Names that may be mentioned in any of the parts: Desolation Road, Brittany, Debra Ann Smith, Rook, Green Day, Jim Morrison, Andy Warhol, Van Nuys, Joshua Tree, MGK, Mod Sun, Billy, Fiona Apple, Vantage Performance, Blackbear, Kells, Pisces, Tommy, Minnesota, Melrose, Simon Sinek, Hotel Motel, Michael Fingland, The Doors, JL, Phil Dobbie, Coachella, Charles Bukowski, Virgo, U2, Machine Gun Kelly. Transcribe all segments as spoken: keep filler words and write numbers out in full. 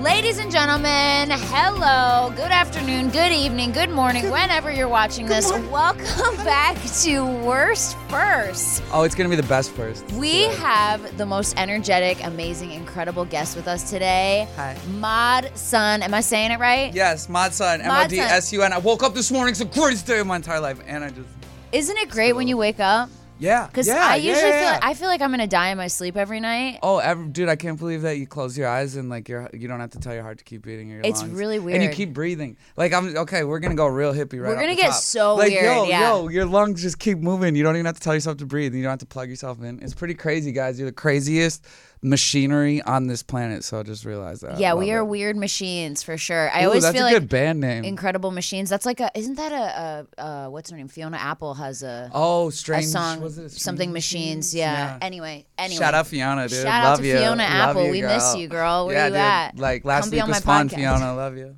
Ladies and gentlemen, hello, good afternoon, good evening, good morning, whenever you're watching this. Welcome back to Worst First. Oh, it's going to be the best first. We yeah. have the most energetic, amazing, incredible guest with us today. Hi. Mod Sun. Am I saying it right? Yes, Mod Sun. M O D S U N. I woke up this morning. It's the greatest day of my entire life. And I just... Isn't it great when you wake up? Yeah, because yeah, I usually yeah, yeah. feel like, I feel like I'm gonna die in my sleep every night. Oh, every, dude, I can't believe that you close your eyes and like you're you don't have to tell your heart to keep beating. Your it's lungs. Really weird, and you keep breathing. Like I'm okay. We're gonna go real hippie right. We're gonna off the get top. So like, weird. Yo, yeah. yo, your lungs just keep moving. You don't even have to tell yourself to breathe. And you don't have to plug yourself in. It's pretty crazy, guys. You're the craziest machinery on this planet. So just realize that. Yeah, we are it. Weird machines for sure. I Ooh, always that's feel a like good band name. Incredible Machines. That's like a isn't that a, a, a what's her name? Fiona Apple has a oh strange a song. Was it something machines, yeah. yeah. Anyway, anyway. Shout out Fiona, dude. Shout love out to you. Fiona Apple. Love you, we miss you, girl. Where yeah, you dude. At? Like last Come week was fun, podcast. Fiona. Love you.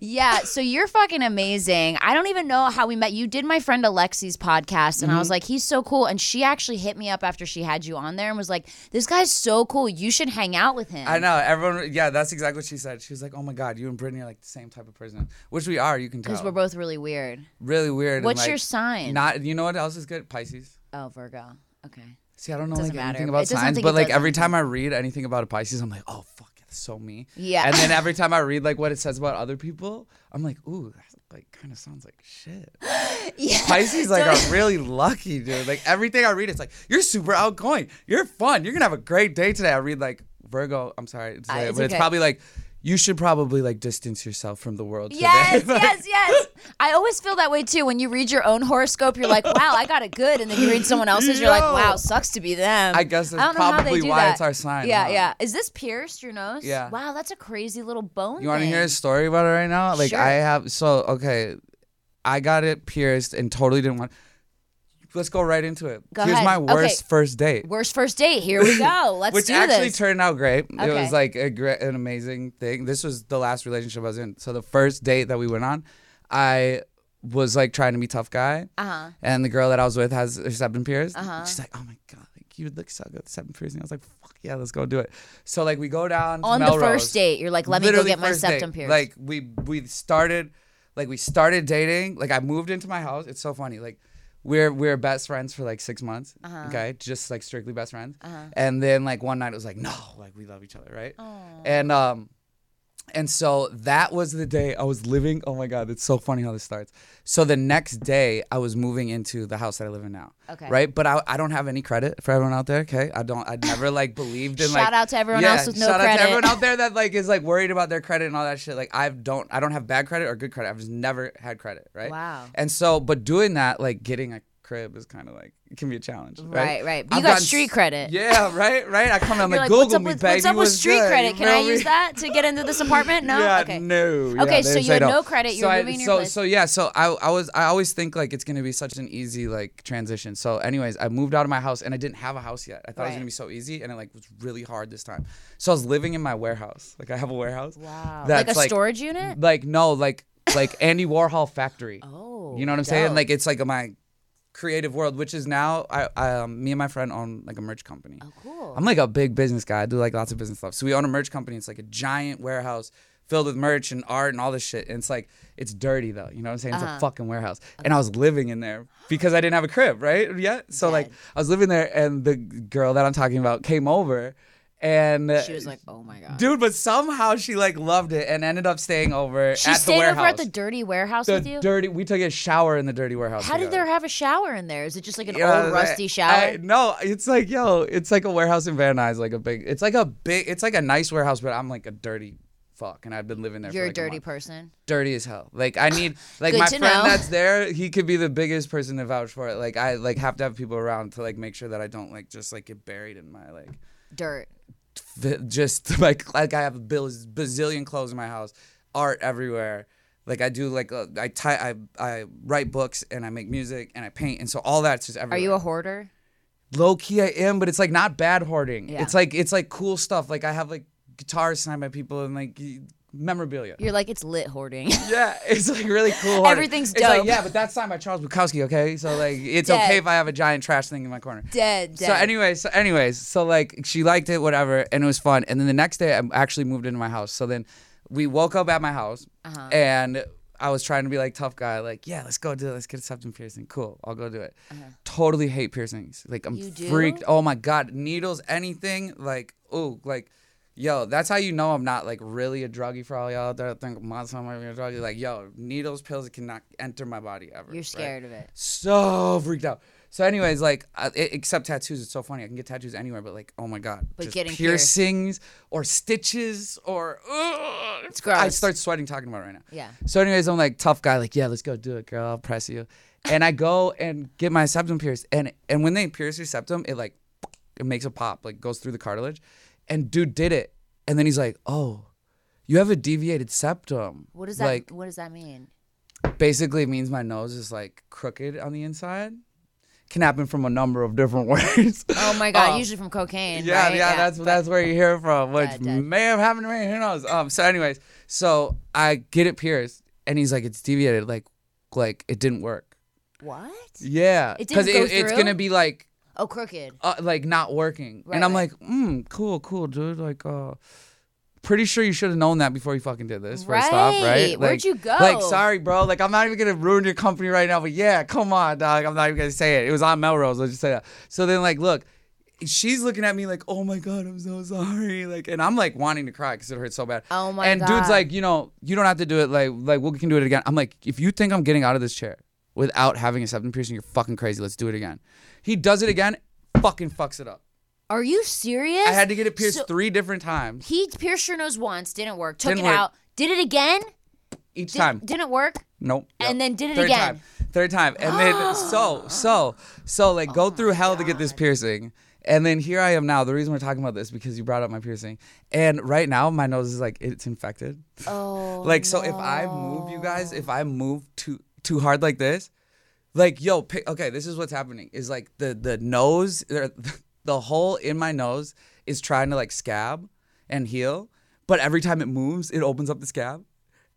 Yeah. So you're fucking amazing. I don't even know how we met. You did my friend Alexi's podcast, and mm-hmm. I was like, he's so cool. And she actually hit me up after she had you on there and was like, this guy's so cool. You should hang out with him. I know. Everyone. Yeah, that's exactly what she said. She was like, oh my god, you and Brittany are like the same type of person, which we are. You can tell because we're both really weird. Really weird. What's and, like, your sign? Not. You know what else is good? Pisces. Oh, Virgo. Okay. See, I don't know like, matter. Anything about signs, but like doesn't. Every time I read anything about a Pisces, I'm like, oh, fuck, that's so me. Yeah. And then every time I read like what it says about other people, I'm like, ooh, that's like kind of sounds like shit. Yeah. Pisces like are really lucky, dude. Like everything I read, it's like, you're super outgoing. You're fun. You're going to have a great day today. I read like Virgo. I'm sorry. It's, uh, late, it's but okay. It's probably like, you should probably like distance yourself from the world today. Yes, like, yes, yes. I always feel that way too. When you read your own horoscope, you're like, wow, I got it good. And then you read someone else's, you're like, wow, sucks to be them. I guess that's I probably why that. It's our sign. Yeah, huh? yeah. Is this pierced, your nose? Yeah. Wow, that's a crazy little bone. You want to hear a story about it right now? Like, sure. I have, so, okay, I got it pierced and totally didn't want. Let's go right into it. Go Here's ahead. my worst okay. first date. Worst first date. Here we go. Let's Which do this. Which actually turned out great. Okay. It was like a great, an amazing thing. This was the last relationship I was in. So the first date that we went on, I was like trying to be tough guy. Uh-huh. And the girl that I was with has her septum pierced. Uh-huh. She's like, oh my God, like you look so good with septum piercing. I was like, fuck yeah, let's go do it. So like we go down to On Melrose. The first date, you're like, let Literally me go get my septum date. Pierced. Like we we started, like we started dating. Like I moved into my house. It's so funny. Like. We're we're best friends for like six months, uh-huh. okay? Just like strictly best friends. Uh-huh. And then like one night it was like, no, like we love each other, right? Aww. And um, and so that was the day I was living. Oh my God, it's so funny how this starts. So the next day I was moving into the house that I live in now, okay? Right? But I I don't have any credit for everyone out there, okay? I don't I never like believed in shout like shout out to everyone yeah, else with no credit. Shout out to everyone out there that like is like worried about their credit and all that shit. Like I don't I don't have bad credit or good credit. I've just never had credit, right? Wow. And so but doing that like getting a crib is kind of like it can be a challenge, right? Right, right. You I've got street credit. Yeah, right, right. I come and like, like Google me, with, baby. What's up with street good? Credit? Can I use that to get into this apartment? No. Yeah, okay. No. Yeah, okay, so you had no credit. You're so moving I, your so, place. So yeah, so I, I was I always think like it's gonna be such an easy like transition. So anyways, I moved out of my house and I didn't have a house yet. I thought right. it was gonna be so easy and it like was really hard this time. So I was living in my warehouse. Like I have a warehouse. Wow. That's, like a like, storage unit? Like no, like like Andy Warhol factory. Oh. You know what I'm dope. Saying? Like it's like my creative world, which is now I, I um, me and my friend own like a merch company. Oh, cool. I'm like a big business guy. I do like lots of business stuff. So we own a merch company. It's like a giant warehouse filled with merch and art and all this shit. And it's like, it's dirty though. You know what I'm saying? Uh-huh. It's a fucking warehouse. Okay. And I was living in there because I didn't have a crib, right? Yeah. So Dead. Like I was living there and the girl that I'm talking about came over and she was like, oh my God. Dude, but somehow she like loved it and ended up staying over she at the warehouse. She stayed over at the dirty warehouse the with you? Dirty, we took a shower in the dirty warehouse. How together. Did there have a shower in there? Is it just like an yeah, old rusty I, shower? I, no, it's like, yo, it's like a warehouse in Van Nuys, like a big, it's like a big, it's like a nice warehouse, but I'm like a dirty fuck, and I've been living there. You're for like a dirty a month. person. Dirty as hell. Like I need, like my friend know. that's there, he could be the biggest person to vouch for it. Like I like have to have people around to like make sure that I don't like just like get buried in my like dirt. Th- just like like I have a bazillion clothes in my house, art everywhere. Like I do, like uh, I tie, I I write books and I make music and I paint, and so all that's just everywhere. Are you a hoarder? Low key I am, but it's like not bad hoarding. Yeah. It's like it's like cool stuff. Like I have like guitars signed by people and like memorabilia. You're like, it's lit hoarding. Yeah, it's like really cool hoarding. Everything's dope. It's like, yeah, but that's signed by Charles Bukowski, okay? So like it's dead. Okay if I have a giant trash thing in my corner. Dead, dead. So anyways, so anyways, so like she liked it, whatever, and it was fun. And then the next day I actually moved into my house. So then we woke up at my house uh-huh. and I was trying to be like tough guy, like, yeah, let's go do it. Let's get a septum piercing. Cool, I'll go do it. Uh-huh. Totally hate piercings. Like I'm you do? freaked. Oh my God, needles, anything. Like, oh, like, yo, that's how you know I'm not like really a druggie for all y'all out there. I think Mod Sun might be a druggie. Like, yo, needles, pills cannot enter my body ever. You're scared right? of it. So freaked out. So anyways, like, uh, it, except tattoos, it's so funny. I can get tattoos anywhere, but like, oh my God. But just getting piercings pierced. or stitches or, ugh, it's gross. I start sweating talking about it right now. Yeah. So anyways, I'm like, tough guy, like, yeah, let's go do it, girl. I'll press you. And I go and get my septum pierced. And and when they pierce your septum, it like, it makes a pop, like goes through the cartilage. And dude did it. And then he's like, oh, you have a deviated septum. What does that, like, what does that mean? Basically, it means my nose is like crooked on the inside. Can happen from a number of different ways. Oh my God, um, usually from cocaine. Yeah, right? yeah, yeah, that's that's where you hear it from, which dead, dead. may have happened to me. Who knows? Um. So, anyways, so I get it pierced, and he's like, "It's deviated, like, like it didn't work." What? Yeah, it didn't go it, through. It's gonna be like oh crooked, uh, like not working. Right, and I'm right. like, mm, cool, cool, dude. Like, uh, pretty sure you should have known that before you fucking did this. Right. First off, right? Like, where'd you go? Like, sorry, bro. Like, I'm not even going to ruin your company right now. But yeah, come on, dog. I'm not even going to say it. It was on Melrose. Let's just say that. So then, like, look, she's looking at me like, oh, my God, I'm so sorry. Like, and I'm, like, wanting to cry because it hurts so bad. Oh, my and God. And dude's like, you know, you don't have to do it. Like, like we can do it again. I'm like, if you think I'm getting out of this chair without having a septum piercing, you're fucking crazy. Let's do it again. He does it again, fucking fucks it up. Are you serious? I had to get it pierced so, three different times. He pierced your nose once, didn't work. Took didn't it work. out, did it again. Each did, time didn't work. Nope. And yep. then did it Third again. Time. Third time, and then so so so like oh go through hell God. to get this piercing, and then here I am now. The reason we're talking about this because you brought up my piercing, and right now my nose is like it's infected. Oh. like so, no. if I move, you guys, if I move too too hard like this, like yo, pick, okay, this is what's happening. Is like the the nose. The hole in my nose is trying to like scab and heal, but every time it moves, it opens up the scab,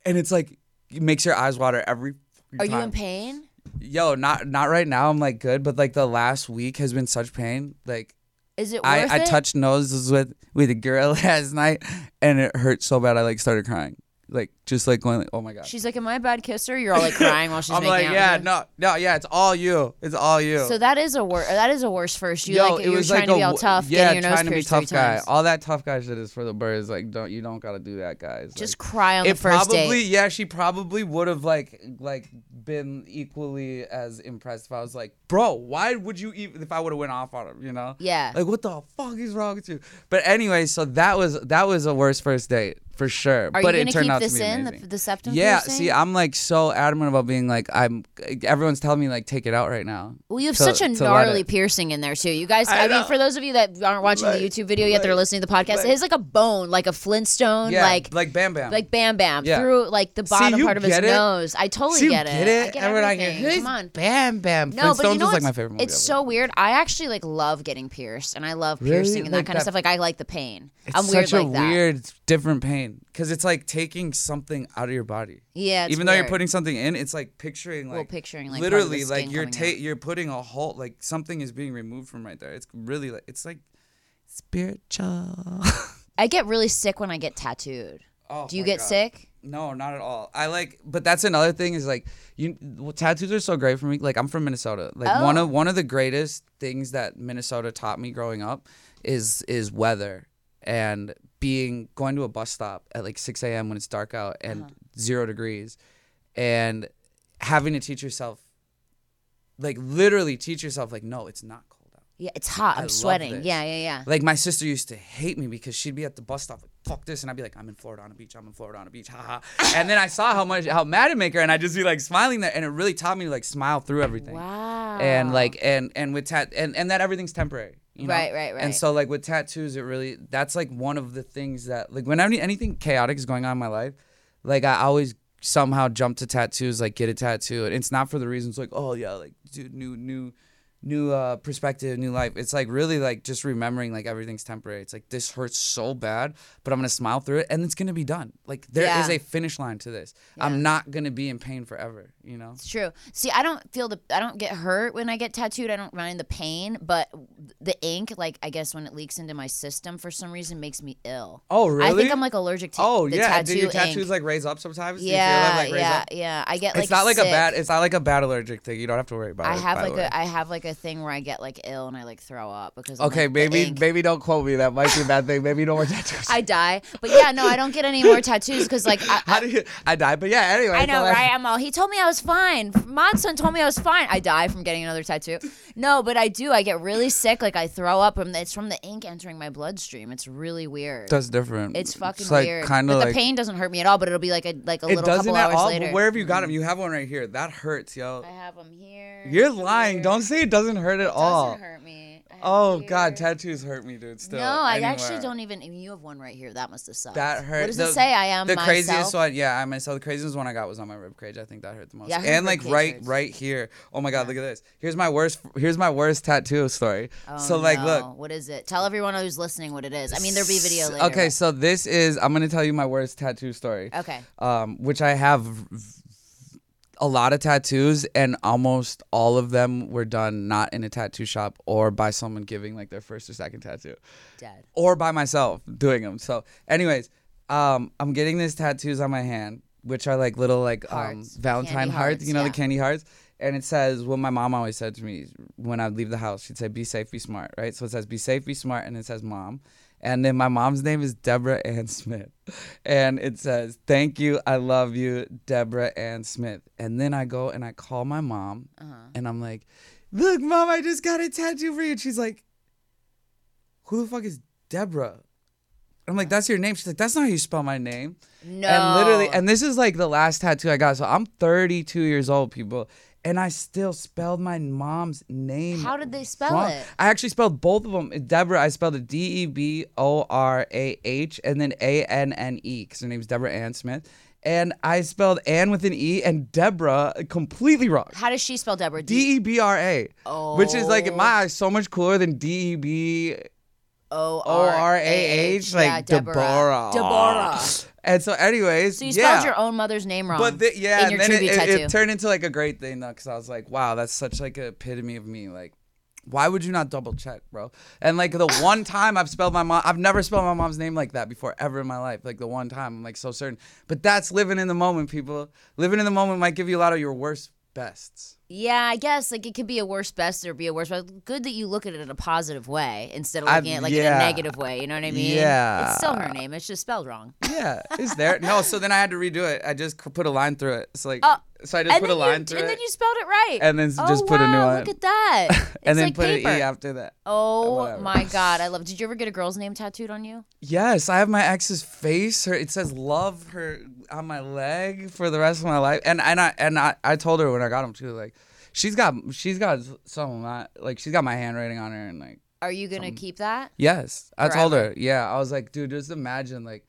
and it's like it makes your eyes water every Are time. you in pain? Yo, not not right now. I'm like good, but like the last week has been such pain. Like, is it worth I, it? I touched noses with with a girl last night, and it hurt so bad I like started crying. Like just like going like, oh my God. She's like, am I a bad kisser? You're all like crying while she's I'm making like, out. Yeah, no, no, yeah, it's all you. It's all you. So that is a wor- that is a worse first. You Yo, like it you're was trying like to a, be all tough, yeah, getting your nose pierced three times. Yeah, trying to be tough guy. All that tough guy shit is for the birds. Like don't you don't gotta do that, guys. Just like, cry on the first probably, date. Probably yeah, she probably would have like like been equally as impressed if I was like, bro, why would you even if I would have went off on him, you know? Yeah. Like what the fuck is wrong with you? But anyway, so that was that was a worse first date. For sure, Are but it turned out to be amazing. Are you gonna keep this in, the, the septum Yeah, piercing? see, I'm like so adamant about being like, I'm. Everyone's telling me like, take it out right now. Well, you have to, such a gnarly piercing in there too. You guys, I, I mean, for those of you that aren't watching like, the YouTube video yet, like, they're listening to the podcast. Like, it is like a bone, like a Flintstone, yeah, like like Bam Bam, like Bam Bam yeah. through like the bottom see, part of his it? nose. I totally see, get, get it. I get Everyone everything. Like, Come on, Bam Bam. No, but you know like my favorite movie. It's so weird. I actually like love getting pierced, and I love piercing and that kind of stuff. Like I like the pain. I'm weird like that. Weird, different pain. Because it's like taking something out of your body. Yeah, it's even weird. Though you're putting something in, it's like picturing, like, well, picturing, like literally, like you're ta- you're putting a whole like something is being removed from right there. It's really like it's like spiritual. I get really sick when I get tattooed. Oh, do you get God. sick? No, not at all. I like, but that's another thing is like you well, tattoos are so great for me. Like I'm from Minnesota. Like oh. one of one of the greatest things that Minnesota taught me growing up is is weather and. Being going to a bus stop at like six a.m. when it's dark out and uh-huh. zero degrees and having to teach yourself, like literally teach yourself, like, no, it's not cold out. Yeah, it's hot. I'm I sweating. Yeah, yeah, yeah. Like, my sister used to hate me because she'd be at the bus stop like, fuck this. And I'd be like, I'm in Florida on a beach. I'm in Florida on a beach. Ha ha. And then I saw how much, how mad it make her. And I'd just be like smiling there. And it really taught me to like smile through everything. Wow. And like, and, and with tat, and, and that everything's temporary. You know? Right, right, right. And so like with tattoos, it really, that's like one of the things that, like when anything chaotic is going on in my life, like I always somehow jump to tattoos, like get a tattoo. And it's not for the reasons like, oh yeah, like dude, new, new. New uh, perspective, new life. It's like really like just remembering like everything's temporary. It's like this hurts so bad, but I'm gonna smile through it and it's gonna be done. Like there yeah. is a finish line to this. Yeah. I'm not gonna be in pain forever, you know? It's true. See, I don't feel the, I don't get hurt when I get tattooed. I don't mind the pain, but the ink, like I guess when it leaks into my system for some reason makes me ill. Oh, really? I think I'm like allergic to oh, the yeah. tattoo ink. Oh, yeah. Do your tattoos ink. like raise up sometimes? Yeah, Do you feel like, yeah, up? yeah. I get like It's not sick. like a bad, it's not like a bad allergic thing. You don't have to worry about I it. I have like a, I have like a thing where I get like ill and I like throw up because of, okay, like, maybe maybe don't quote me. That might be a bad thing. Maybe no more tattoos. I die, but yeah, no, I don't get any more tattoos because like I, how do you? I die, but yeah, anyway. I know, right? I, I'm all. He told me I was fine. Mod Sun told me I was fine. I die from getting another tattoo. No, but I do. I get really sick. Like I throw up. From the, it's from the ink entering my bloodstream. It's really weird. That's different. It's fucking it's like, weird. But like, the pain doesn't hurt me at all. But it'll be like a like a little couple hours all, later. Where have you got them? You have one right here. That hurts, yo. I have them here. You're lying. Here. Don't say it. Doesn't hurt at it all. Doesn't hurt me. Oh here. God, tattoos hurt me, dude. Still. No, I anywhere. actually don't even. You have one right here. That must have sucked. That hurt. What does the, it say? I am the myself. craziest one. Yeah, I myself. The craziest one I got was on my rib cage. I think that hurt the most. Yeah, and like right, hurts. right here. Oh my God, yeah. Look at this. Here's my worst. Here's my worst tattoo story. Oh, so like, no. look. What is it? Tell everyone who's listening what it is. I mean, there'll be video later. Okay, right? So this is. I'm gonna tell you my worst tattoo story. Okay. Um, which I have. A lot of tattoos, and almost all of them were done not in a tattoo shop or by someone giving like their first or second tattoo. Dead. Or by myself doing them. So anyways, um, I'm getting these tattoos on my hand, which are like little like um, Valentine hearts, hearts, you know, yeah. the candy hearts. And it says, well, my mom always said to me when I'd leave the house, she'd say, be safe, be smart, right? So it says, be safe, be smart, and it says mom. And then my mom's name is Debra Ann Smith. And it says, thank you, I love you, Debra Ann Smith. And then I go and I call my mom. Uh-huh. And I'm like, look, mom, I just got a tattoo for you. And she's like, who the fuck is Debra? I'm like, that's your name? She's like, that's not how you spell my name. No. And literally, and this is like the last tattoo I got. So I'm thirty-two years old, people. And I still spelled my mom's name. How did they spell wrong. it? I actually spelled both of them. Deborah, I spelled it D E B O R A H and then A N N E because her name's Debra Ann Smith. And I spelled Ann with an E and Deborah completely wrong. How does she spell Deborah? D E B R A Oh. Which is like, in my eyes, so much cooler than D E B O R A H Like yeah, Deborah. Deborah. Deborah. And so anyways, so you yeah. spelled your own mother's name wrong. But the, yeah, in your and then it, it, it turned into like a great thing though, because I was like, wow, that's such like an epitome of me. Like, why would you not double check, bro? And like the one time I've spelled my mom, I've never spelled my mom's name like that before ever in my life. Like the one time, I'm like so certain. But that's living in the moment, people. Living in the moment might give you a lot of your worst bests. Yeah, I guess like it could be a worse best or be a worse best. Good that you look at it in a positive way instead of looking I, at it like yeah. in a negative way. You know what I mean? Yeah. It's still her name. It's just spelled wrong. Yeah. Is there? No. So then I had to redo it. I just put a line through it. So like, oh, so I just put a line you, through and it. And then you spelled it right. And then oh, just wow, put a new line. Look at that. and it's then like put paper. an E after that. Oh Whatever. my God, I love it. Did you ever get a girl's name tattooed on you? Yes, I have my ex's face. Her it says love her on my leg for the rest of my life. And and I and I, I told her when I got them too, like. She's got she's got some of my like she's got my handwriting on her and like. Are you gonna some, keep that? Yes, forever? I told her. Yeah, I was like, dude, just imagine like,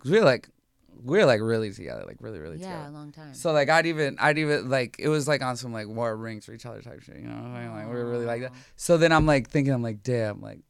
cause we we're like, we we're like really together, like really really yeah, together. Yeah, a long time. So like, I'd even I'd even like it was like on some like war rings for each other type shit, you know? What I mean? Like we were really like that. So then I'm like thinking, I'm like, damn, like.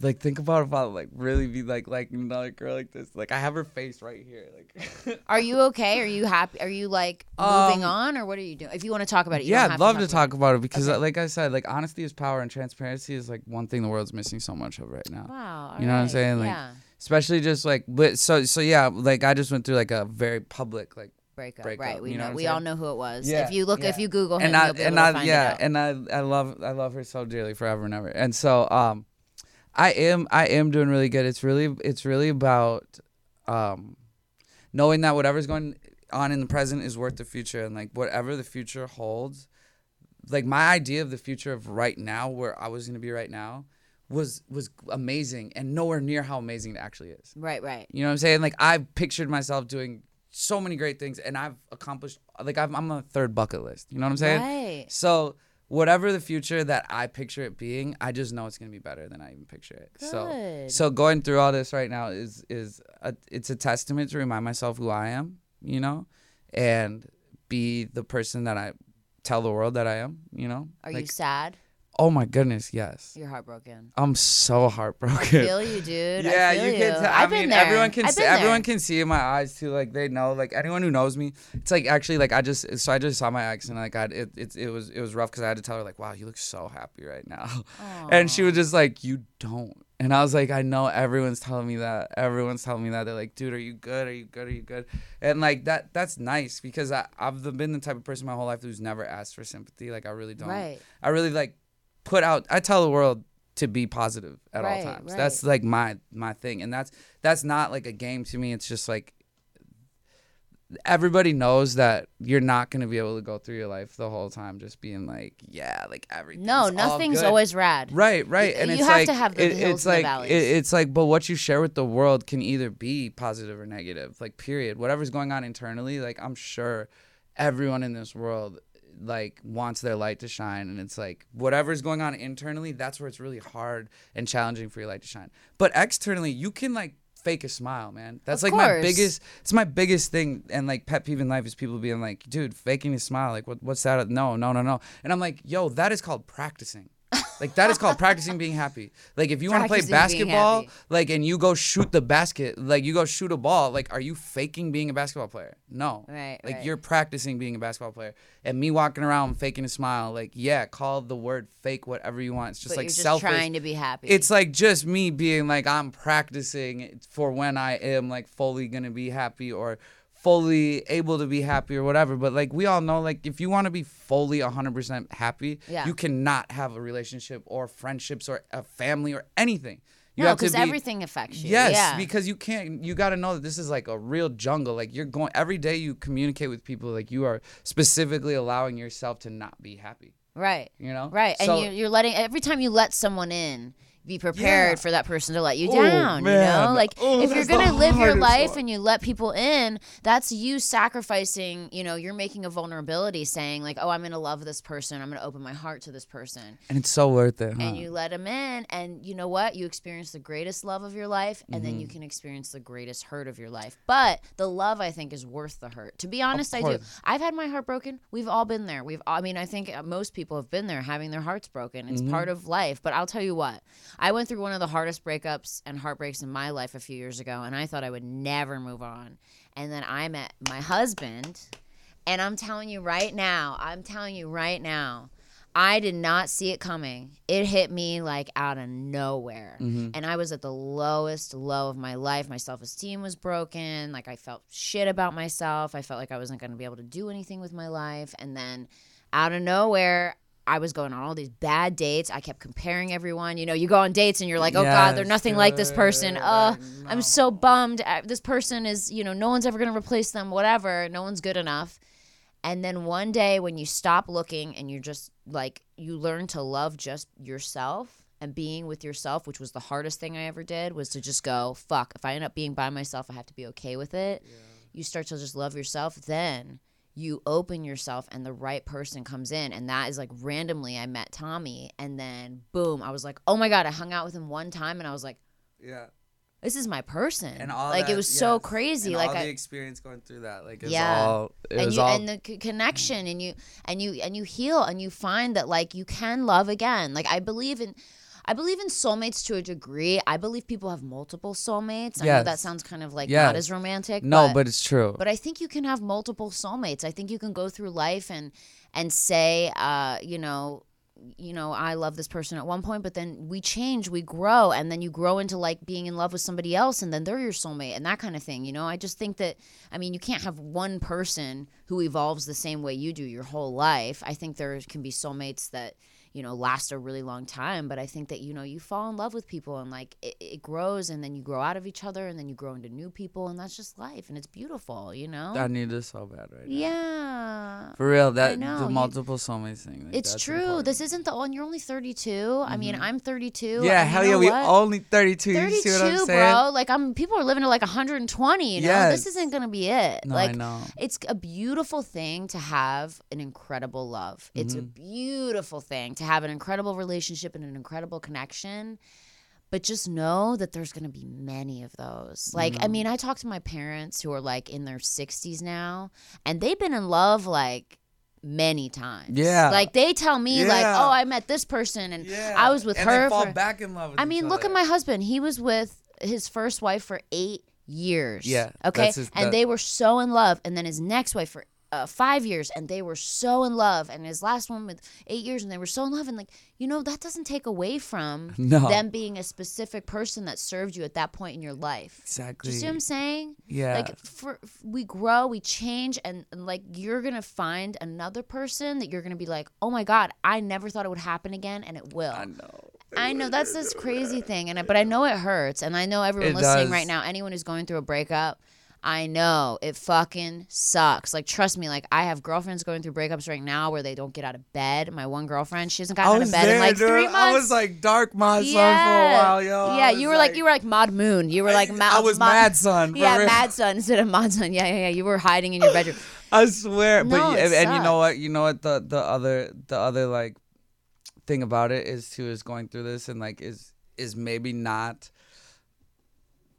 Like, think about if I, like, really be, like, like another girl like this. Like, I have her face right here. Like, Are you okay? Are you happy? Are you, like, moving um, on? Or what are you doing? If you want to talk about it, you yeah, don't have to Yeah, I'd love to talk about it. About it because, okay. like I said, like, honesty is power. And transparency is, like, one thing the world's missing so much of right now. Wow. You know right. what I'm saying? Like, yeah. Especially just, like, but so, so yeah, like, I just went through, like, a very public, like, breakup. Breakup right. We you know, know we all know who it was. Yeah, if you look, yeah. if you Google him, and I, you'll be and able I, to find yeah, it out. And I, I love, I love her so dearly forever and ever. And so, um... I am I am doing really good. It's really it's really about um, knowing that whatever's going on in the present is worth the future, and like whatever the future holds, like my idea of the future of right now, where I was going to be right now, was was amazing and nowhere near how amazing it actually is. Right, right. You know what I'm saying? Like, I've pictured myself doing so many great things, and I've accomplished, like, I've, I'm on the third bucket list. You know what I'm saying? Right. So whatever the future that I picture it being, I just know it's going to be better than I even picture it. Good. So so going through all this right now is, is a, it's a testament to remind myself who I am, you know, and be the person that I tell the world that I am, you know. Are like, you sad? Oh my goodness, yes. You're heartbroken. I'm so heartbroken. I feel you, dude. Yeah, I feel you. you. Can t- I've I mean, been there. Everyone can see, everyone can see in my eyes too. Like, they know. Like, anyone who knows me, it's like, actually, like, I just so I just saw my ex, and like I it it, it was it was rough because I had to tell her, like, wow, you look so happy right now. Aww. And she was just like, you don't. And I was like, I know everyone's telling me that. Everyone's telling me that. They're like, dude, are you good? Are you good? Are you good? And like that, that's nice because I, I've been the type of person my whole life who's never asked for sympathy. Like, I really don't. Right. I really like. Put out, I tell the world to be positive at right, all times. Right. That's like my my thing, and that's that's not like a game to me. It's just like everybody knows that you're not gonna be able to go through your life the whole time just being like, yeah, like everything's no, nothing's all good. Always rad. Right, right, and you it's have like to have the it, hills it's and like the valleys. It, it's like, but what you share with the world can either be positive or negative. Like, period. Whatever's going on internally, like I'm sure everyone in this world, like, wants their light to shine, and it's like whatever's going on internally, that's where it's really hard and challenging for your light to shine. But externally, you can like fake a smile, man. That's like my biggest it's my biggest thing and like pet peeve in life is people being like, dude, faking a smile, like what, what's that? No, no, no, no. And I'm like, yo, that is called practicing. Like, that is called practicing being happy. Like, if you want to play basketball, like, and you go shoot the basket, like, you go shoot a ball, like, are you faking being a basketball player? No. Right, like, right. You're practicing being a basketball player. And me walking around faking a smile, like, yeah, call the word fake whatever you want. It's just, but like, you're just selfish. Trying to be happy. It's, like, just me being, like, I'm practicing for when I am, like, fully going to be happy or fully able to be happy or whatever. But like, we all know, like, if you want to be fully one hundred percent happy, yeah. you cannot have a relationship or friendships or a family or anything. You no, because be, everything affects you. Yes, yeah. Because you can't, you got to know that this is like a real jungle. Like, you're going, every day you communicate with people, like, you are specifically allowing yourself to not be happy. Right. You know? Right. So, and you're, you're letting, every time you let someone in, be prepared yeah. for that person to let you down, oh, you know? Like, oh, if you're going to live your life one. And you let people in, that's you sacrificing, you know, you're making a vulnerability saying, like, oh, I'm going to love this person. I'm going to open my heart to this person. And it's so worth it, huh? And you let them in, and you know what? You experience the greatest love of your life, and mm-hmm. then you can experience the greatest hurt of your life. But the love, I think, is worth the hurt. To be honest, I do. I've had my heart broken. We've all been there. We've, all, I mean, I think most people have been there having their hearts broken. It's mm-hmm. part of life. But I'll tell you what. I went through one of the hardest breakups and heartbreaks in my life a few years ago, and I thought I would never move on. And then I met my husband, and I'm telling you right now, I'm telling you right now, I did not see it coming. It hit me like out of nowhere. Mm-hmm. And I was at the lowest low of my life. My self-esteem was broken. Like, I felt shit about myself. I felt like I wasn't going to be able to do anything with my life. And then out of nowhere, I was going on all these bad dates. I kept comparing everyone. You know, you go on dates and you're like, oh, yes, God, they're nothing good. Like this person. Oh, no. I'm so bummed. This person is, you know, no one's ever going to replace them, whatever. No one's good enough. And then one day when you stop looking and you're just like, you learn to love just yourself and being with yourself, which was the hardest thing I ever did, was to just go, fuck, if I end up being by myself, I have to be okay with it. Yeah. You start to just love yourself then. You open yourself and the right person comes in. And that is like randomly I met Tommy, and then boom, I was like, oh my God, I hung out with him one time and I was like, yeah, this is my person. And all like that, it was yes. so crazy. And like all I, the experience going through that, like it's yeah. all, it and was you, all and the c- connection and you, and you, and you heal and you find that like you can love again. Like I believe in, I believe in soulmates to a degree. I believe people have multiple soulmates. I yes. know that sounds kind of like yes. not as romantic. No, but, but it's true. But I think you can have multiple soulmates. I think you can go through life and and say, uh, you know, you know, I love this person at one point, but then we change, we grow, and then you grow into like being in love with somebody else, and then they're your soulmate and that kind of thing. You know, I just think that, I mean, you can't have one person who evolves the same way you do your whole life. I think there can be soulmates that, you know, last a really long time. But I think that, you know, you fall in love with people and like it, it grows, and then you grow out of each other, and then you grow into new people, and that's just life, and it's beautiful, you know? I need this so bad right yeah. now. Yeah. For real, that the multiple soulmates thing. Like, it's true. Important. This isn't the one. You're only thirty-two. Mm-hmm. I mean, I'm thirty-two. Yeah, hell yeah, we only thirty-two. thirty-two, you see what I'm saying? Bro. Like, I'm, people are living to like one hundred twenty, you know? Yes. This isn't going to be it. No, like, I know. It's a beautiful thing to have an incredible love. It's mm-hmm. a beautiful thing to have an incredible relationship and an incredible connection. But just know that there's going to be many of those. Like, mm-hmm. I mean, I talk to my parents who are like in their sixties now, and they've been in love like many times. Yeah. Like, they tell me, yeah. like, oh, I met this person, and yeah. I was with and her. And they fall for, back in love with I mean, other. Look at my husband. He was with his first wife for eight years. Yeah. Okay? His, and that... they were so in love. And then his next wife for Uh, five years, and they were so in love, and his last one with eight years, and they were so in love, and like, you know, that doesn't take away from no. them being a specific person that served you at that point in your life. Exactly. Do you see what I'm saying? Yeah. Like, for, we grow, we change, and, and like, you're gonna find another person that you're gonna be like, oh my God, I never thought it would happen again, and it will. I know. I know that's this crazy thing, and I, but I know it hurts, and I know everyone it listening does. Right now, anyone who's going through a breakup. I know. It fucking sucks. Like, trust me. Like, I have girlfriends going through breakups right now where they don't get out of bed. My one girlfriend, she hasn't gotten out of bed there, in, like, dude. three months. I was, like, dark Mod Sun yeah. for a while, yo. Yeah, you were, like, like, you were, like, Mod Moon. You were, like, I, ma- I was Mod, Mad Sun. Yeah, real. Mad Sun instead of Mod Sun. Yeah, yeah, yeah. You were hiding in your bedroom. I swear. No, but and, and you know what? You know what? The, the, other, the other, like, thing about it is, too, is going through this and, like, is is maybe not...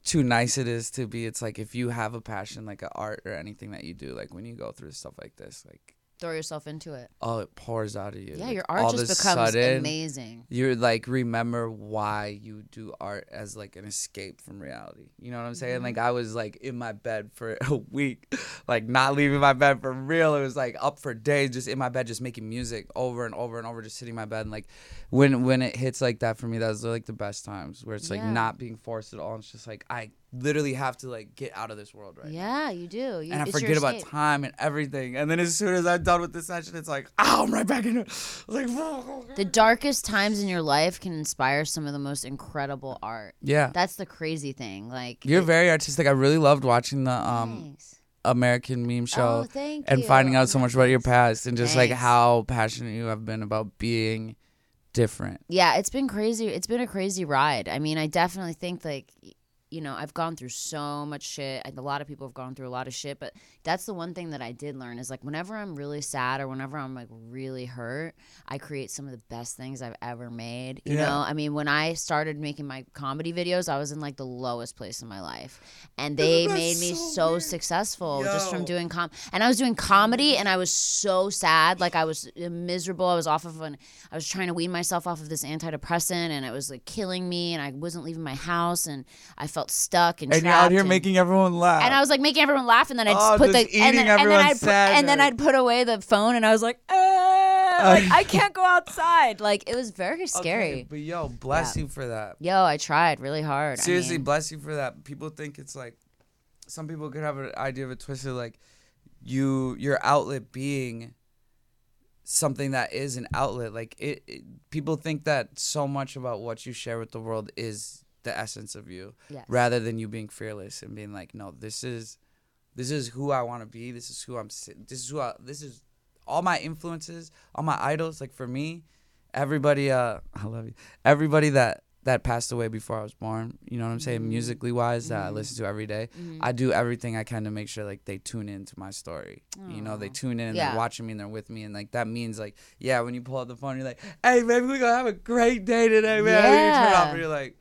too nice it is to be. It's like, if you have a passion, like an art or anything that you do, like when you go through stuff like this, like throw yourself into it. Oh, it pours out of you. Yeah, like, your art all just becomes sudden, amazing. You're like, remember why you do art as like an escape from reality. You know what I'm saying? Mm-hmm. Like, I was like in my bed for a week, like not leaving my bed for real. It was like up for days, just in my bed, just making music over and over and over, just sitting in my bed. And like when when it hits like that for me, that's like the best times where it's like yeah. not being forced at all. It's just like, I literally have to like get out of this world right yeah now. You do you, and I forget about time and everything, and then as soon as I'm done with this session, it's like, oh, I'm right back in it. Like, oh. The darkest times in your life can inspire some of the most incredible art. Yeah, that's the crazy thing. Like, you're it, very artistic. I really loved watching the um thanks. American Meme Show. Oh, thank and you. Finding out so much about your past and just thanks. Like how passionate you have been about being different. Yeah, it's been crazy. It's been a crazy ride. I mean, I definitely think like, you know, I've gone through so much shit. A lot of people have gone through a lot of shit, but that's the one thing that I did learn is like, whenever I'm really sad or whenever I'm like really hurt, I create some of the best things I've ever made. You yeah. know, I mean, when I started making my comedy videos, I was in like the lowest place in my life, and they Dude, made me so, so successful Yo. Just from doing com. And I was doing comedy, and I was so sad, like I was miserable. I was off of an, I was trying to wean myself off of this antidepressant, and it was like killing me, and I wasn't leaving my house, and I felt stuck and, and trapped. And you're out here and, making everyone laugh. And I was like making everyone laugh, and then I just oh, put just the and then, and, then I'd put, and then I'd put away the phone, and I was like, eh, like I can't go outside. Like, it was very scary. Okay, but yo, bless yeah. you for that. Yo, I tried really hard. Seriously, I mean, bless you for that. People think it's like, some people could have an idea of it twisted, like you your outlet being something that is an outlet. Like it, it people think that so much about what you share with the world is the essence of you yes. rather than you being fearless and being like, no, this is this is who I want to be, this is who I'm this is who I, this is all my influences, all my idols. Like for me, everybody uh I love you, everybody that that passed away before I was born, you know what I'm saying, mm-hmm. musically wise, that mm-hmm. I listen to every day. Mm-hmm. I do everything I can to make sure like they tune into my story. Aww. You know, they tune in and yeah. they're watching me and they're with me, and like that means like yeah when you pull out the phone, you're like, hey, maybe we're gonna have a great day today, man. Yeah. You turn off and you're like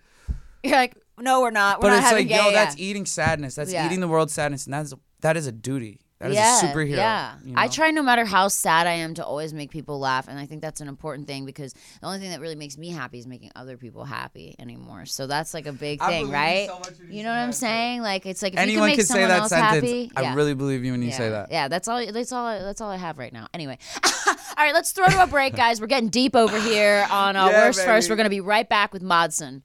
You're like, no, we're not. We're but not it's having like, yo, yeah. that's eating sadness. That's yeah. eating the world's sadness, and that's that is a duty. That yeah, is a superhero. Yeah, you know? I try, no matter how sad I am, to always make people laugh, and I think that's an important thing, because the only thing that really makes me happy is making other people happy anymore. So that's like a big I thing, right? So much you know what I'm saying? Like, it's like if anyone you can make can someone say that else sentence. Happy, I yeah. really believe you when you yeah. say that. Yeah, that's all. That's all. That's all I have right now. Anyway, all right, let's throw to a break, guys. We're getting deep over here on uh, yeah, Worst baby. First. We're gonna be right back with Mod Sun.